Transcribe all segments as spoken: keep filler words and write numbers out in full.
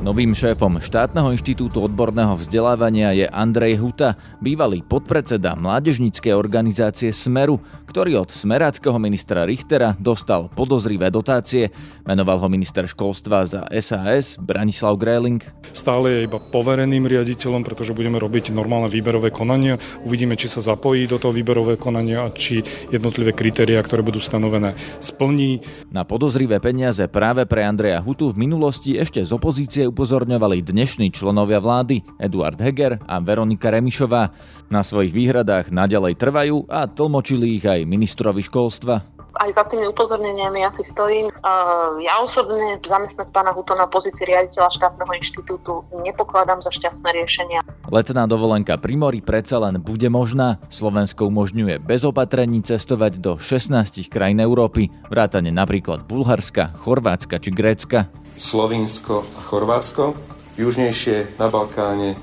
Novým šéfom Štátneho inštitútu odborného vzdelávania je Andrej Hutta, bývalý podpredseda mládežníckej organizácie Smeru, ktorý od smeráckého ministra Richtera dostal podozrivé dotácie. Menoval ho minister školstva za es a es Branislav Gröhling. Stále je iba povereným riaditeľom, pretože budeme robiť normálne výberové konania. Uvidíme, či sa zapojí do toho výberové konania a či jednotlivé kritériá, ktoré budú stanovené, splní. Na podozrivé peniaze práve pre Andreja Huttu v minulosti ešte z opozície upozorňovali dnešní členovia vlády Eduard Heger a Veronika Remišová. Na svojich výhradách naďalej trvajú a tlmočili ich aj ministrovi školstva. Aj za tými upozorneniami ja si stojím. Ja osobne zamestnať pána Hutta na pozícii riaditeľa Štátneho inštitútu nepokladám za šťastné riešenia. Letná dovolenka pri mori predsa len bude možná. Slovensko umožňuje bez opatrení cestovať do šestnástich krajín Európy, vrátane napríklad Bulharska, Chorvátska či Grécka. Slovinsko a Chorvátsko, južnejšie na Balkáne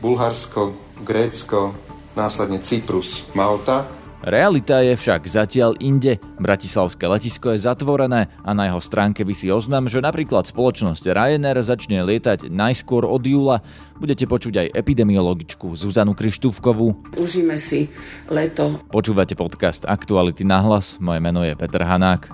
Bulharsko, Grécko, následne Cyprus, Malta. Realita je však zatiaľ inde. Bratislavské letisko je zatvorené a na jeho stránke visí oznam, že napríklad spoločnosť Ryanair začne lietať najskôr od júla. Budete počuť aj epidemiologičku Zuzanu Krištúfkovú. Užíme si leto. Počúvate podcast Aktuality na hlas. Moje meno je Peter Hanák.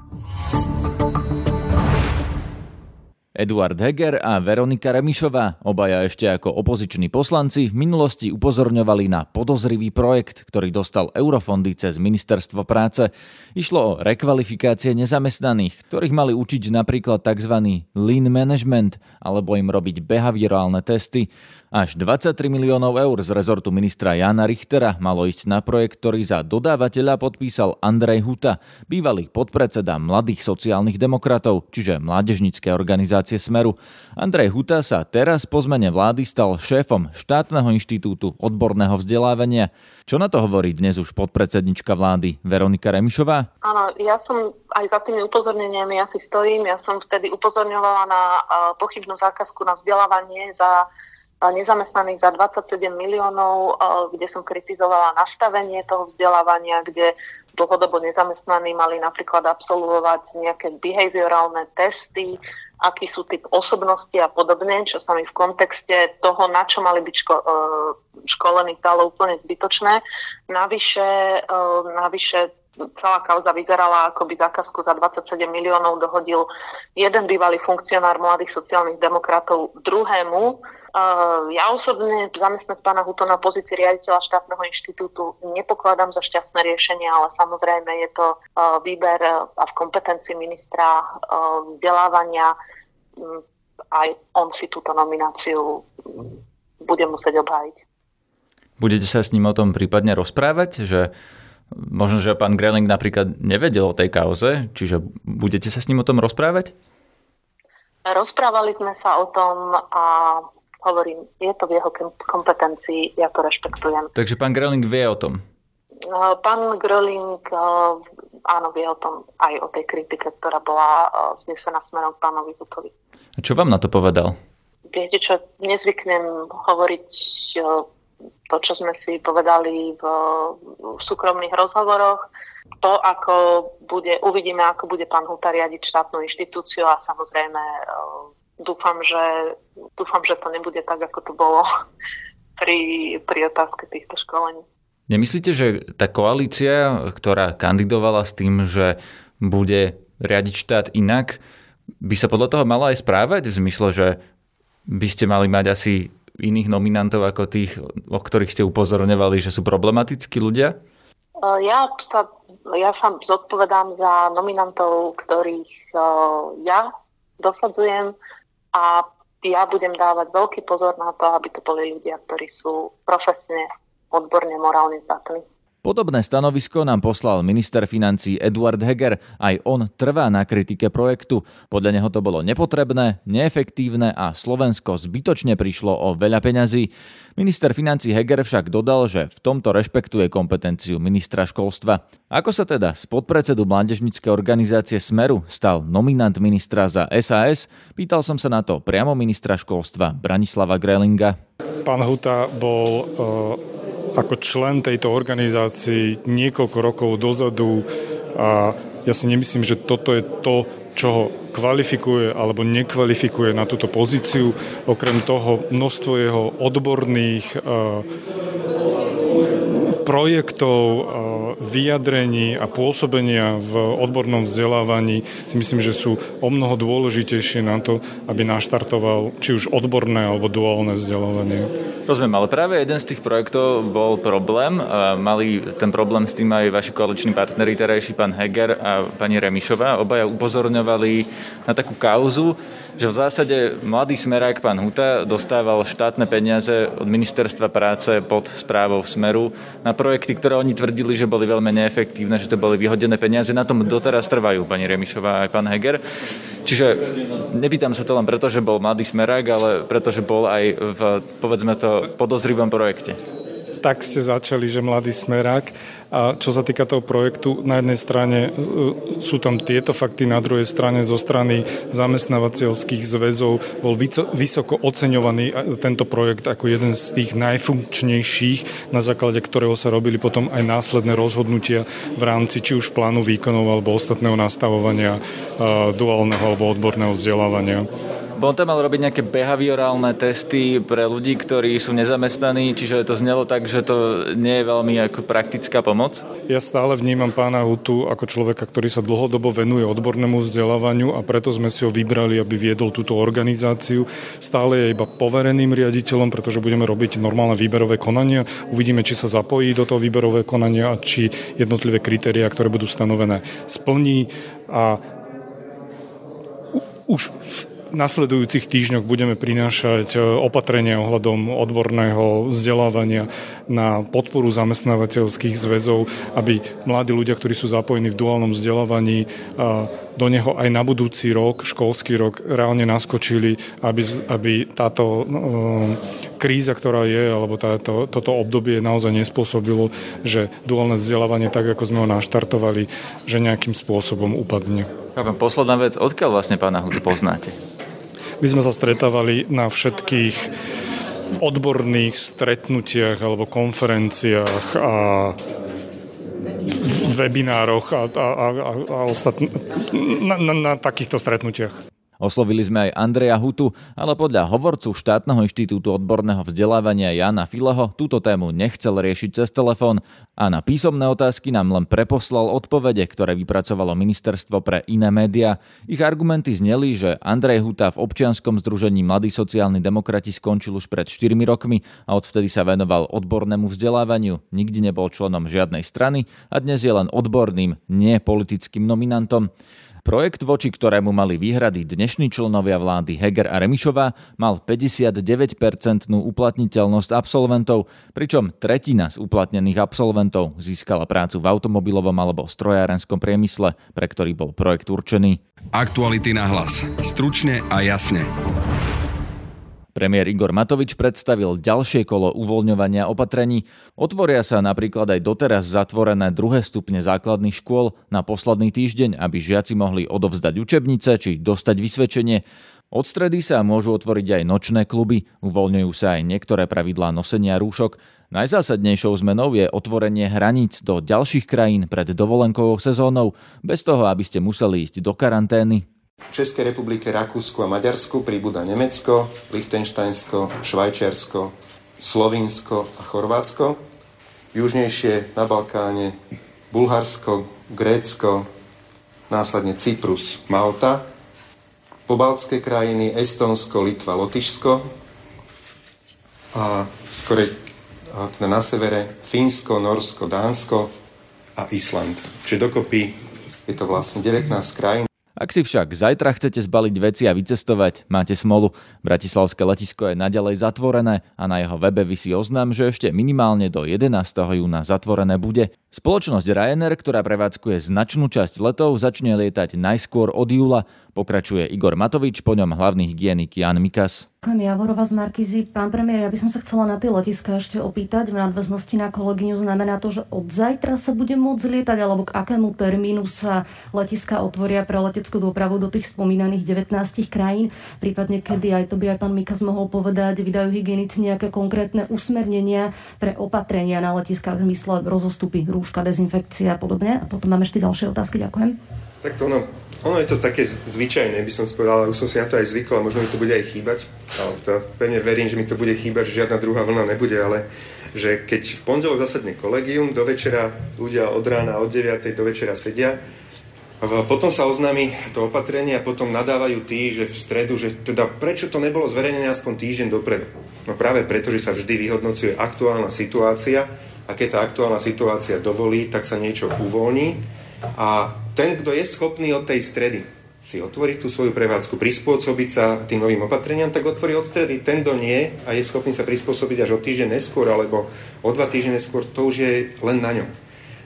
Eduard Heger a Veronika Remišová, obaja ešte ako opoziční poslanci, v minulosti upozorňovali na podozrivý projekt, ktorý dostal eurofondy cez ministerstvo práce. Išlo o rekvalifikácie nezamestnaných, ktorých mali učiť napríklad tzv. Lean management, alebo im robiť behaviorálne testy. Až dvadsaťtri miliónov eur z rezortu ministra Jána Richtera malo ísť na projekt, ktorý za dodávateľa podpísal Andrej Hutta, bývalý podpredseda Mladých sociálnych demokratov, čiže mládežníckej organizácie Smeru. Andrej Hutta sa teraz po zmene vlády stal šéfom Štátneho inštitútu odborného vzdelávania. Čo na to hovorí dnes už podpredsednička vlády Veronika Remišová? Áno, ja som aj za tými upozorneniami ja si stojím. Ja som vtedy upozorňovala na pochybnú zákazku na vzdelávanie za nezamestnaných za dvadsaťsedem miliónov, kde som kritizovala nastavenie toho vzdelávania, kde dlhodobo nezamestnaní mali napríklad absolvovať nejaké behaviorálne testy, aký sú typ osobnosti a podobne, čo sa mi v kontexte toho, na čo mali byť ško- školení, stalo úplne zbytočné. Navyše, navyše celá kauza vyzerala, ako by zákazku za dvadsaťsedem miliónov dohodil jeden bývalý funkcionár Mladých sociálnych demokratov druhému. Ja osobne zamestnať pána Hutta na pozícii riaditeľa Štátneho inštitútu nepokladám za šťastné riešenie, ale samozrejme je to výber a v kompetencii ministra vzdelávania. Aj on si túto nomináciu bude musieť obhájiť. Budete sa s ním o tom prípadne rozprávať, že možno, že pán Gröhling napríklad nevedel o tej kauze, čiže budete sa s ním o tom rozprávať? Rozprávali sme sa o tom a hovorím, je to v jeho kompetencii, ja to rešpektujem. Takže pán Gröhling vie o tom? Pán Gröhling, áno, vie o tom, aj o tej kritike, ktorá bola vznesená smerom k pánovi Huttovi. A čo vám na to povedal? Viete čo, nezvyknem hovoriť to, čo sme si povedali v, v súkromných rozhovoroch. To, ako bude, uvidíme, ako bude pán Hutta riadiť Štátnu inštitúciu a samozrejme dúfam, že, dúfam, že to nebude tak, ako to bolo pri, pri otázke týchto školení. Nemyslíte, že tá koalícia, ktorá kandidovala s tým, že bude riadiť štát inak, by sa podľa toho mala aj správať? V zmysle, že by ste mali mať asi iných nominantov ako tých, o ktorých ste upozorňovali, že sú problematickí ľudia? Ja sa, ja sa zodpovedám za nominantov, ktorých ja dosadzujem a ja budem dávať veľký pozor na to, aby to boli ľudia, ktorí sú profesne, odborne, morálne zdatní. Podobné stanovisko nám poslal minister financií Eduard Heger. Aj on trvá na kritike projektu. Podľa neho to bolo nepotrebné, neefektívne a Slovensko zbytočne prišlo o veľa peňazí. Minister financií Heger však dodal, že v tomto rešpektuje kompetenciu ministra školstva. Ako sa teda z podpredsedu mládežníckej organizácie Smeru stal nominant ministra za es a es, pýtal som sa na to priamo ministra školstva Branislava Gröhlinga. Pán Hutta bol Uh... ako člen tejto organizácii niekoľko rokov dozadu a ja si nemyslím, že toto je to, čo ho kvalifikuje alebo nekvalifikuje na túto pozíciu. Okrem toho množstvo jeho odborných projektov, vyjadrení a pôsobenia v odbornom vzdelávaní si myslím, že sú o mnoho dôležitejšie na to, aby naštartoval či už odborné alebo duálne vzdelávanie. Rozumiem, ale práve jeden z tých projektov bol problém. Mali ten problém s tým aj vaši koaliční partneri, terajší pán Heger a pani Remišová. Obaja upozorňovali na takú kauzu, že v zásade mladý smerák pán Hutta dostával štátne peniaze od ministerstva práce pod správou Smeru na projekty, ktoré oni tvrdili, že boli veľmi neefektívne, že to boli vyhodené peniaze. Na tom doteraz trvajú pani Remišová a aj pán Heger. Čiže nepýtam sa to len preto, že bol mladý smerák, ale preto, že bol aj v, povedzme to, podozrivom projekte. Tak ste začali, že mladý smerák. A čo sa týka toho projektu, na jednej strane sú tam tieto fakty, na druhej strane zo strany zamestnávateľských zväzov bol vysoko oceňovaný tento projekt ako jeden z tých najfunkčnejších, na základe ktorého sa robili potom aj následné rozhodnutia v rámci či už plánu výkonov alebo ostatného nastavovania duálneho alebo odborného vzdelávania. Bo on tam mal robiť nejaké behaviorálne testy pre ľudí, ktorí sú nezamestnaní, čiže to znelo tak, že to nie je veľmi ako praktická pomoc? Ja stále vnímam pána Huttu ako človeka, ktorý sa dlhodobo venuje odbornému vzdelávaniu a preto sme si ho vybrali, aby viedol túto organizáciu. Stále je iba povereným riaditeľom, pretože budeme robiť normálne výberové konania. Uvidíme, či sa zapojí do toho výberového konania a či jednotlivé kritériá, ktoré budú stanovené, splní. A už v nasledujúcich týždňoch budeme prinášať opatrenia ohľadom odborného vzdelávania na podporu zamestnávateľských zväzov, aby mladí ľudia, ktorí sú zapojení v duálnom vzdelávaní, do neho aj na budúci rok, školský rok, reálne naskočili, aby, aby táto kríza, ktorá je, alebo táto, toto obdobie naozaj nespôsobilo, že duálne vzdelávanie, tak ako sme ho naštartovali, že nejakým spôsobom upadne. Posledná vec, odkiaľ vlastne pána Huttu poznáte? My sme sa stretávali na všetkých odborných stretnutiach alebo konferenciách a v webinároch a, a, a, a ostatn- na, na, na takýchto stretnutiach. Oslovili sme aj Andreja Huttu, ale podľa hovorcu Štátneho inštitútu odborného vzdelávania Jána Fiľho túto tému nechcel riešiť cez telefón a na písomné otázky nám len preposlal odpovede, ktoré vypracovalo ministerstvo pre iné médiá. Ich argumenty zneli, že Andrej Hutta v občianskom združení Mladí sociálni demokrati skončil už pred štyrmi rokmi a odvtedy sa venoval odbornému vzdelávaniu, nikdy nebol členom žiadnej strany a dnes je len odborným, nie politickým nominantom. Projekt, voči ktorému mali výhrady dnešní členovia vlády Heger a Remišová, mal päťdesiatdeväť percentnú uplatniteľnosť absolventov, pričom tretina z uplatnených absolventov získala prácu v automobilovom alebo strojárenskom priemysle, pre ktorý bol projekt určený. Aktuality na hlas. Stručne a jasne. Premiér Igor Matovič predstavil ďalšie kolo uvoľňovania opatrení. Otvoria sa napríklad aj doteraz zatvorené druhé stupne základných škôl na posledný týždeň, aby žiaci mohli odovzdať učebnice či dostať vysvedčenie. Od stredy sa môžu otvoriť aj nočné kluby, uvoľňujú sa aj niektoré pravidlá nosenia rúšok. Najzásadnejšou zmenou je otvorenie hraníc do ďalších krajín pred dovolenkovou sezónou, bez toho, aby ste museli ísť do karantény. V Českej republike, Rakúsku a Maďarsku pribúda Nemecko, Lichtenštajnsko, Švajčiarsko, Slovinsko a Chorvátsko. Južnejšie na Balkáne Bulharsko, Grécko, následne Cyprus, Malta, pobaltské krajiny Estónsko, Litva, Lotyšsko a skorej na severe Fínsko, Norsko, Dánsko a Island. Čiže dokopy je to vlastne devätnásť krajín. Ak si však zajtra chcete zbaliť veci a vycestovať, máte smolu. Bratislavské letisko je naďalej zatvorené a na jeho webe visí oznam, že ešte minimálne do jedenásteho júna zatvorené bude. Spoločnosť Ryanair, ktorá prevádzkuje značnú časť letov, začne lietať najskôr od júla, pokračuje Igor Matovič, po ňom hlavný hygienik Jan Mikas. Ďakujem, Javorova z Markízy. Pán premiér, ja by som sa chcela na tie letiská ešte opýtať v nadväznosti na kolegyňu. Znamená to, že od zajtra sa bude môcť lietať, alebo k akému termínu sa letiská otvoria pre leteckú dopravu do tých spomínaných devätnástich krajín? Prípadne, kedy, aj to by aj pán Mikas mohol povedať, vydajú hygienici nejaké konkrétne usmernenia pre opatrenia na letiskách v zmysle rozostupy, rúška, dezinfekcia a podobne? A potom máme ešte ďalšie otázky. Ďakujem. Tak to ono, ono je to také zvyčajné, by som spovedal, ale už som si na to aj zvykol, a možno mi to bude aj chýbať. Ale to pevne verím, že mi to bude chýbať, že žiadna druhá vlna nebude, ale že keď v pondelok zasadne kolegium, do večera ľudia od rána od deviatej do večera sedia, potom sa oznámi to opatrenie a potom nadávajú tí, že v stredu, že teda prečo to nebolo zverejnené aspoň týždeň dopredu. No práve preto, že sa vždy vyhodnocuje aktuálna situácia a keď tá aktuálna situácia dovolí, tak sa niečo uvoľní a ten, kto je schopný od tej stredy si otvoriť tú svoju prevádzku, prispôsobiť sa tým novým opatreniam, tak otvorí od stredy. Ten, kto nie a je schopný sa prispôsobiť až o týždeň neskôr alebo o dva týždne neskôr, to už je len na ňom.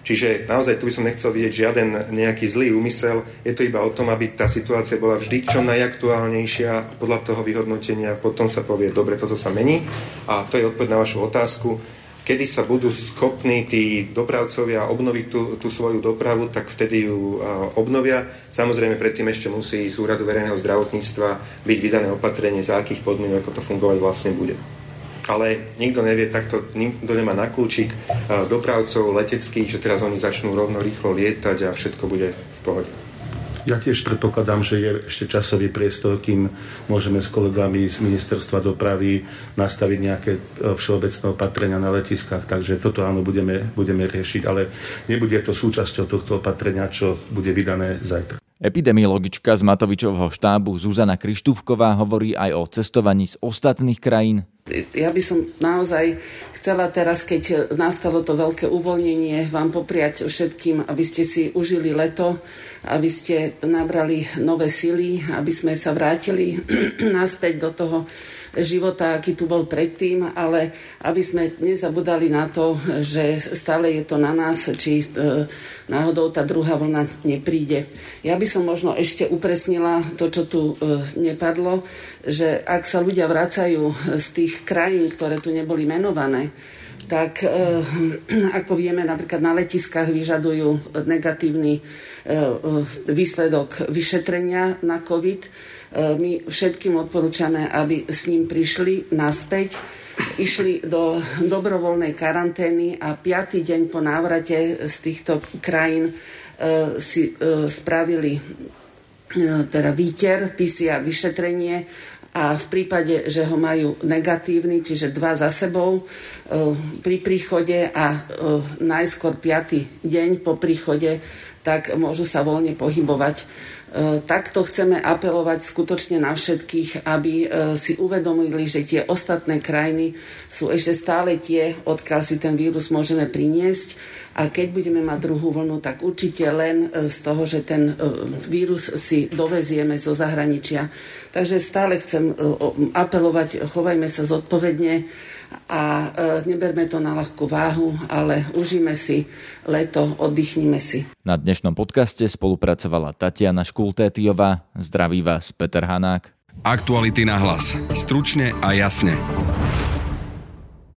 Čiže naozaj tu by som nechcel vidieť žiaden nejaký zlý úmysel. Je to iba o tom, aby tá situácia bola vždy čo najaktuálnejšia. Podľa toho vyhodnotenia potom sa povie, dobre, toto sa mení. A to je odpoveď na vašu otázku. Kedy sa budú schopní tí dopravcovia obnoviť tú, tú svoju dopravu, tak vtedy ju a, obnovia. Samozrejme, predtým ešte musí z Úradu verejného zdravotníctva byť vydané opatrenie, za akých podmienok ako to fungovať vlastne bude. Ale nikto nevie, takto nikto nemá na kľúčik a, dopravcov leteckých, že teraz oni začnú rovno rýchlo lietať a všetko bude v pohode. Ja tiež predpokladám, že je ešte časový priestor, kým môžeme s kolegami z ministerstva dopravy nastaviť nejaké všeobecné opatrenia na letiskách, takže toto áno, budeme, budeme riešiť, ale nebude to súčasťou tohto opatrenia, čo bude vydané zajtra. Epidemiologička z Matovičovho štábu Zuzana Krištúfková hovorí aj o cestovaní z ostatných krajín. Ja by som naozaj chcela teraz, keď nastalo to veľké uvoľnenie, vám popriať všetkým, aby ste si užili leto, aby ste nabrali nové sily, aby sme sa vrátili naspäť do toho života, aký tu bol predtým, ale aby sme nezabudali na to, že stále je to na nás, či e, náhodou tá druhá vlna nepríde. Ja by som možno ešte upresnila to, čo tu e, nepadlo, že ak sa ľudia vracajú z tých krajín, ktoré tu neboli menované, tak e, ako vieme, napríklad na letiskách vyžadujú negatívny e, výsledok vyšetrenia na COVID. E, my všetkým odporúčame, aby s ním prišli naspäť, išli do dobrovoľnej karantény a piaty deň po návrate z týchto krajín e, si e, spravili e, teda výter, pé cé er vyšetrenie, a v prípade, že ho majú negatívny, čiže dva za sebou pri príchode a najskôr piaty deň po príchode, tak môžu sa voľne pohybovať. Takto chceme apelovať skutočne na všetkých, aby si uvedomili, že tie ostatné krajiny sú ešte stále tie, odkiaľ si ten vírus môžeme priniesť. A keď budeme mať druhú vlnu, tak určite len z toho, že ten vírus si dovezieme zo zahraničia. Takže stále chcem apelovať, chovajme sa zodpovedne a neberme to na ľahkú váhu, ale užíme si leto, oddychnime si. Na dnešnom podcaste spolupracovala Tatiana Škultétyová. Zdraví vás Peter Hanák. Aktuality na hlas. Stručne a jasne.